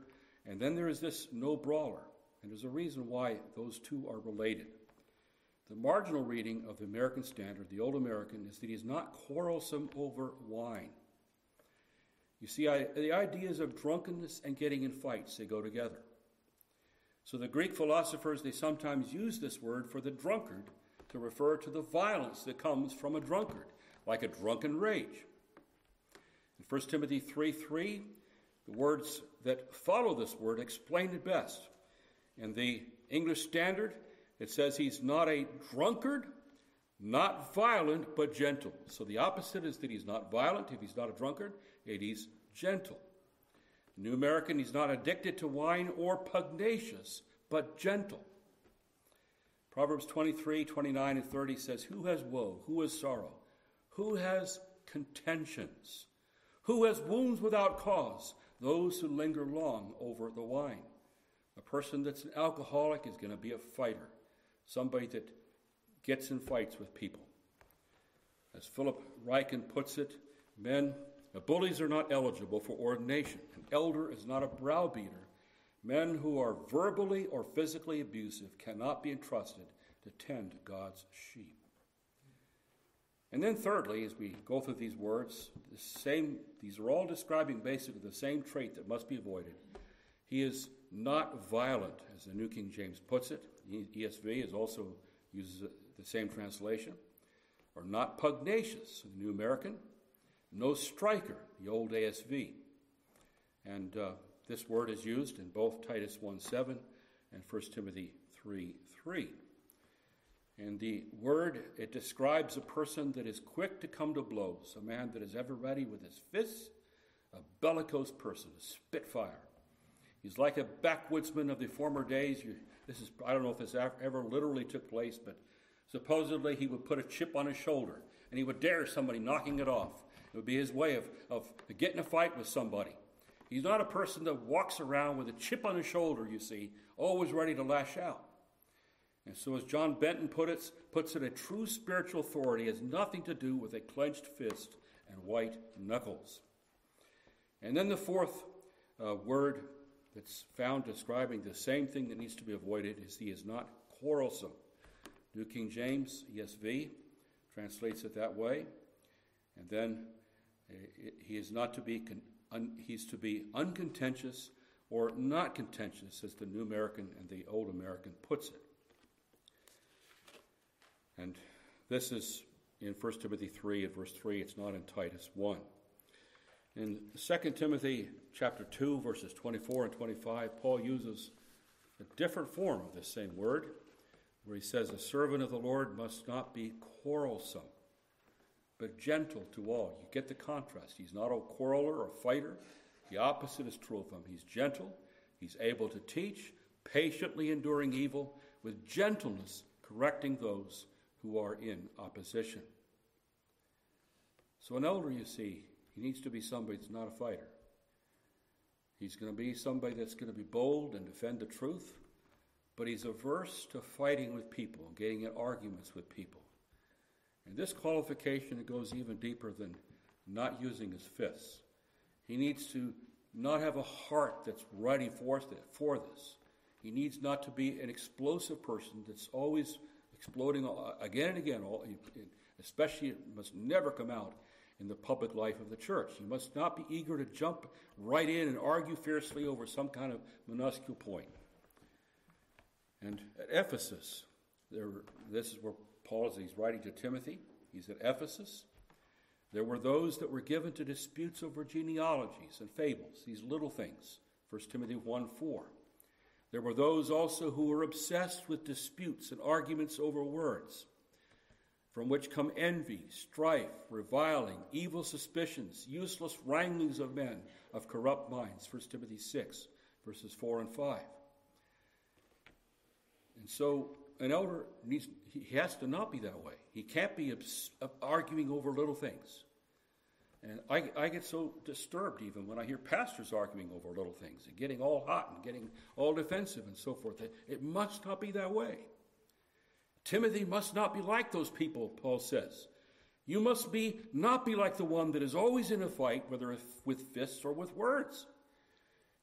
And then there is this no brawler. And there's a reason why those two are related. The marginal reading of the American Standard, the Old American, is that he is not quarrelsome over wine. You see, the ideas of drunkenness and getting in fights, they go together. So the Greek philosophers, they sometimes use this word for the drunkard to refer to the violence that comes from a drunkard, like a drunken rage. In 1 Timothy 3:3, the words that follow this word explain it best. In the English Standard, it says he's not a drunkard, not violent, but gentle. So the opposite is that he's not violent if he's not a drunkard, and he's gentle. The New American, he's not addicted to wine or pugnacious, but gentle. Proverbs 23, 29, and 30 says, who has woe? Who has sorrow? Who has contentions? Who has wounds without cause? Those who linger long over the wine. A person that's an alcoholic is going to be a fighter, somebody that gets in fights with people. As Philip Ryken puts it, men, bullies are not eligible for ordination. An elder is not a browbeater. Men who are verbally or physically abusive cannot be entrusted to tend God's sheep. And then thirdly, as we go through these words, these are all describing basically the same trait that must be avoided. He is not violent, as the New King James puts it. ESV is also uses the same translation. Or not pugnacious, the New American. No striker, the old ASV. And this word is used in both Titus 1:7 and 1 Timothy 3:3. And the word, it describes a person that is quick to come to blows, a man that is ever ready with his fists, a bellicose person, a spitfire. He's like a backwoodsman of the former days. I don't know if this ever literally took place, but supposedly he would put a chip on his shoulder and he would dare somebody knocking it off. It would be his way of getting a fight with somebody. He's not a person that walks around with a chip on his shoulder, you see, always ready to lash out. And so as John Benton puts it, a true spiritual authority has nothing to do with a clenched fist and white knuckles. And then the fourth word that's found describing the same thing that needs to be avoided is he is not quarrelsome. New King James, ESV, translates it that way. And then he's to be uncontentious or not contentious, as the New American and the Old American puts it. And this is in 1 Timothy 3 and verse 3. It's not in Titus 1. In 2 Timothy chapter 2, verses 24 and 25, Paul uses a different form of this same word, where he says, a servant of the Lord must not be quarrelsome, but gentle to all. You get the contrast. He's not a quarreler or a fighter. The opposite is true of him. He's gentle. He's able to teach, patiently enduring evil, with gentleness correcting those who are in opposition. So an elder, you see, he needs to be somebody that's not a fighter. He's going to be somebody that's going to be bold and defend the truth, but he's averse to fighting with people and getting in arguments with people. And this qualification goes even deeper than not using his fists. He needs to not have a heart that's ready for this. He needs not to be an explosive person that's always exploding again and again. Especially, it must never come out in the public life of the church. He must not be eager to jump right in and argue fiercely over some kind of minuscule point. And at Ephesus, this is where Paul is, he's writing to Timothy. He's at Ephesus. There were those that were given to disputes over genealogies and fables, these little things, 1 Timothy 1:4. There were those also who were obsessed with disputes and arguments over words, from which come envy, strife, reviling, evil suspicions, useless wranglings of men of corrupt minds, 1 Timothy 6, verses 4 and 5. And so an elder he has to not be that way. He can't be arguing over little things. And I get so disturbed even when I hear pastors arguing over little things and getting all hot and getting all defensive and so forth. It must not be that way. Timothy must not be like those people, Paul says. You must not be like the one that is always in a fight, whether with fists or with words.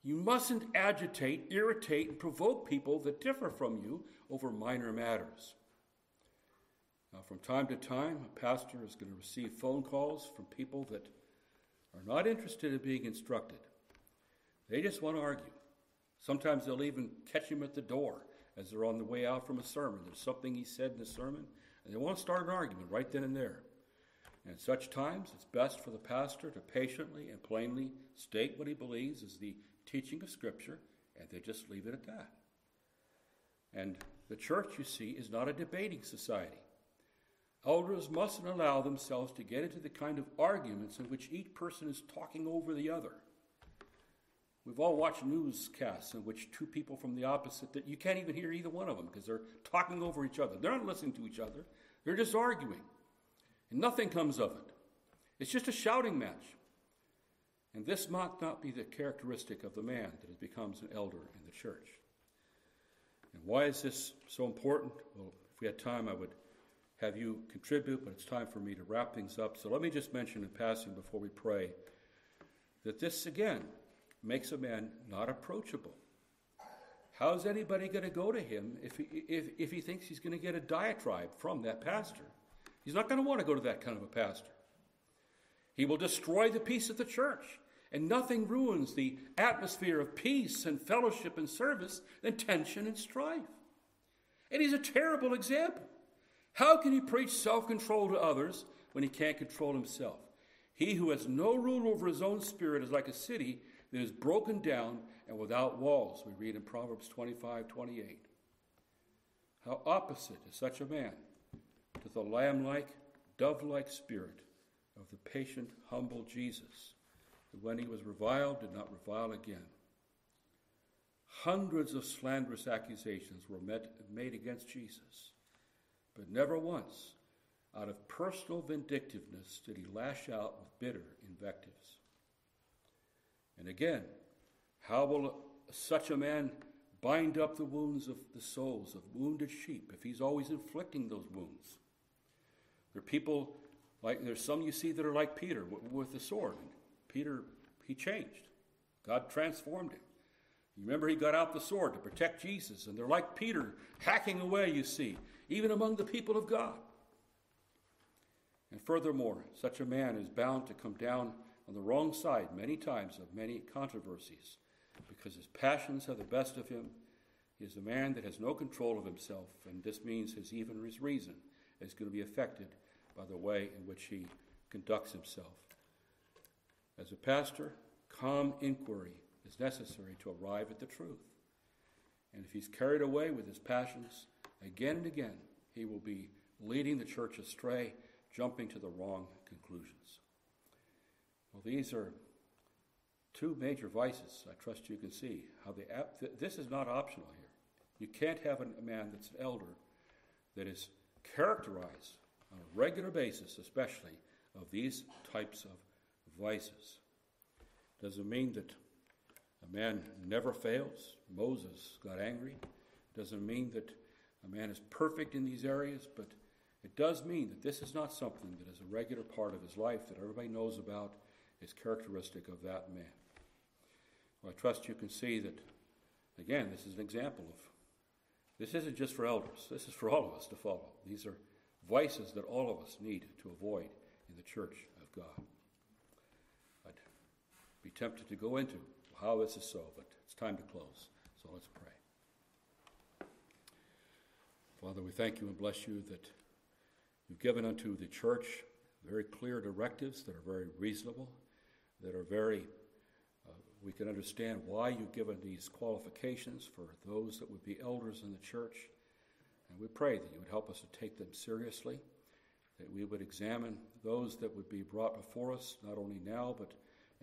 You mustn't agitate, irritate, and provoke people that differ from you over minor matters. Now, from time to time, a pastor is going to receive phone calls from people that are not interested in being instructed. They just want to argue. Sometimes they'll even catch him at the door as they're on the way out from a sermon. There's something he said in the sermon, and they want to start an argument right then and there. And at such times, it's best for the pastor to patiently and plainly state what he believes is the teaching of Scripture, and they just leave it at that. And the church, you see, is not a debating society. Elders mustn't allow themselves to get into the kind of arguments in which each person is talking over the other. We've all watched newscasts in which two people from the opposite, that you can't even hear either one of them because they're talking over each other. They're not listening to each other. They're just arguing. And nothing comes of it. It's just a shouting match. And this might not be the characteristic of the man that becomes an elder in the church. And why is this so important? Well, if we had time, I would have you contribute, but it's time for me to wrap things up. So let me just mention in passing before we pray that this, again, makes a man not approachable. How is anybody going to go to him if he thinks he's going to get a diatribe from that pastor? He's not going to want to go to that kind of a pastor. He will destroy the peace of the church, and nothing ruins the atmosphere of peace and fellowship and service than tension and strife. And he's a terrible example. How can he preach self-control to others when he can't control himself? He who has no rule over his own spirit is like a city that is broken down and without walls, we read in Proverbs 25:28. How opposite is such a man to the lamb-like, dove-like spirit of the patient, humble Jesus, who when he was reviled did not revile again. Hundreds of slanderous accusations were made against Jesus, but never once, out of personal vindictiveness, did he lash out with bitter invectives. And again, how will such a man bind up the wounds of the souls of wounded sheep if he's always inflicting those wounds? There are people, there's some you see that are like Peter with the sword. And Peter, he changed. God transformed him. You remember he got out the sword to protect Jesus, and they're like Peter, hacking away, you see, even among the people of God. And furthermore, such a man is bound to come down on the wrong side many times of many controversies, because his passions have the best of him. He is a man that has no control of himself, and this means even his reason is going to be affected by the way in which he conducts himself. As a pastor, calm inquiry is necessary to arrive at the truth. And if he's carried away with his passions, again and again, he will be leading the church astray, jumping to the wrong conclusions. Well, these are Two major vices, I trust you can see. How they this is not optional here. You can't have a man that's an elder that is characterized on a regular basis, especially, of these types of vices. Doesn't mean that a man never fails. Moses got angry. Doesn't mean that a man is perfect in these areas, but it does mean that this is not something that is a regular part of his life that everybody knows about, is characteristic of that man. Well, I trust you can see that, again, this is an example of, this isn't just for elders, this is for all of us to follow. These are vices that all of us need to avoid in the church of God. I'd be tempted to go into how this is so, but it's time to close, so let's pray. Father, we thank you and bless you that you've given unto the church very clear directives that are very reasonable, that are very, we can understand why you've given these qualifications for those that would be elders in the church. And we pray that you would help us to take them seriously, that we would examine those that would be brought before us, not only now, but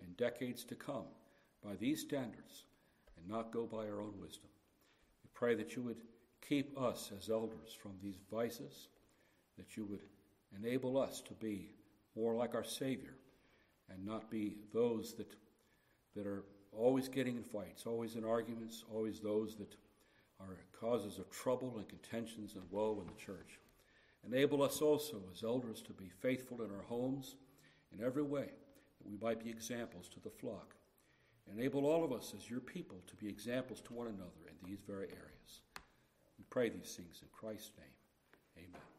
in decades to come, by these standards, and not go by our own wisdom. We pray that you would keep us as elders from these vices, that you would enable us to be more like our Savior and not be those that are always getting in fights, always in arguments, always those that are causes of trouble and contentions and woe in the church. Enable us also as elders to be faithful in our homes in every way, that we might be examples to the flock. Enable all of us as your people to be examples to one another in these very areas. We pray these things in Christ's name. Amen.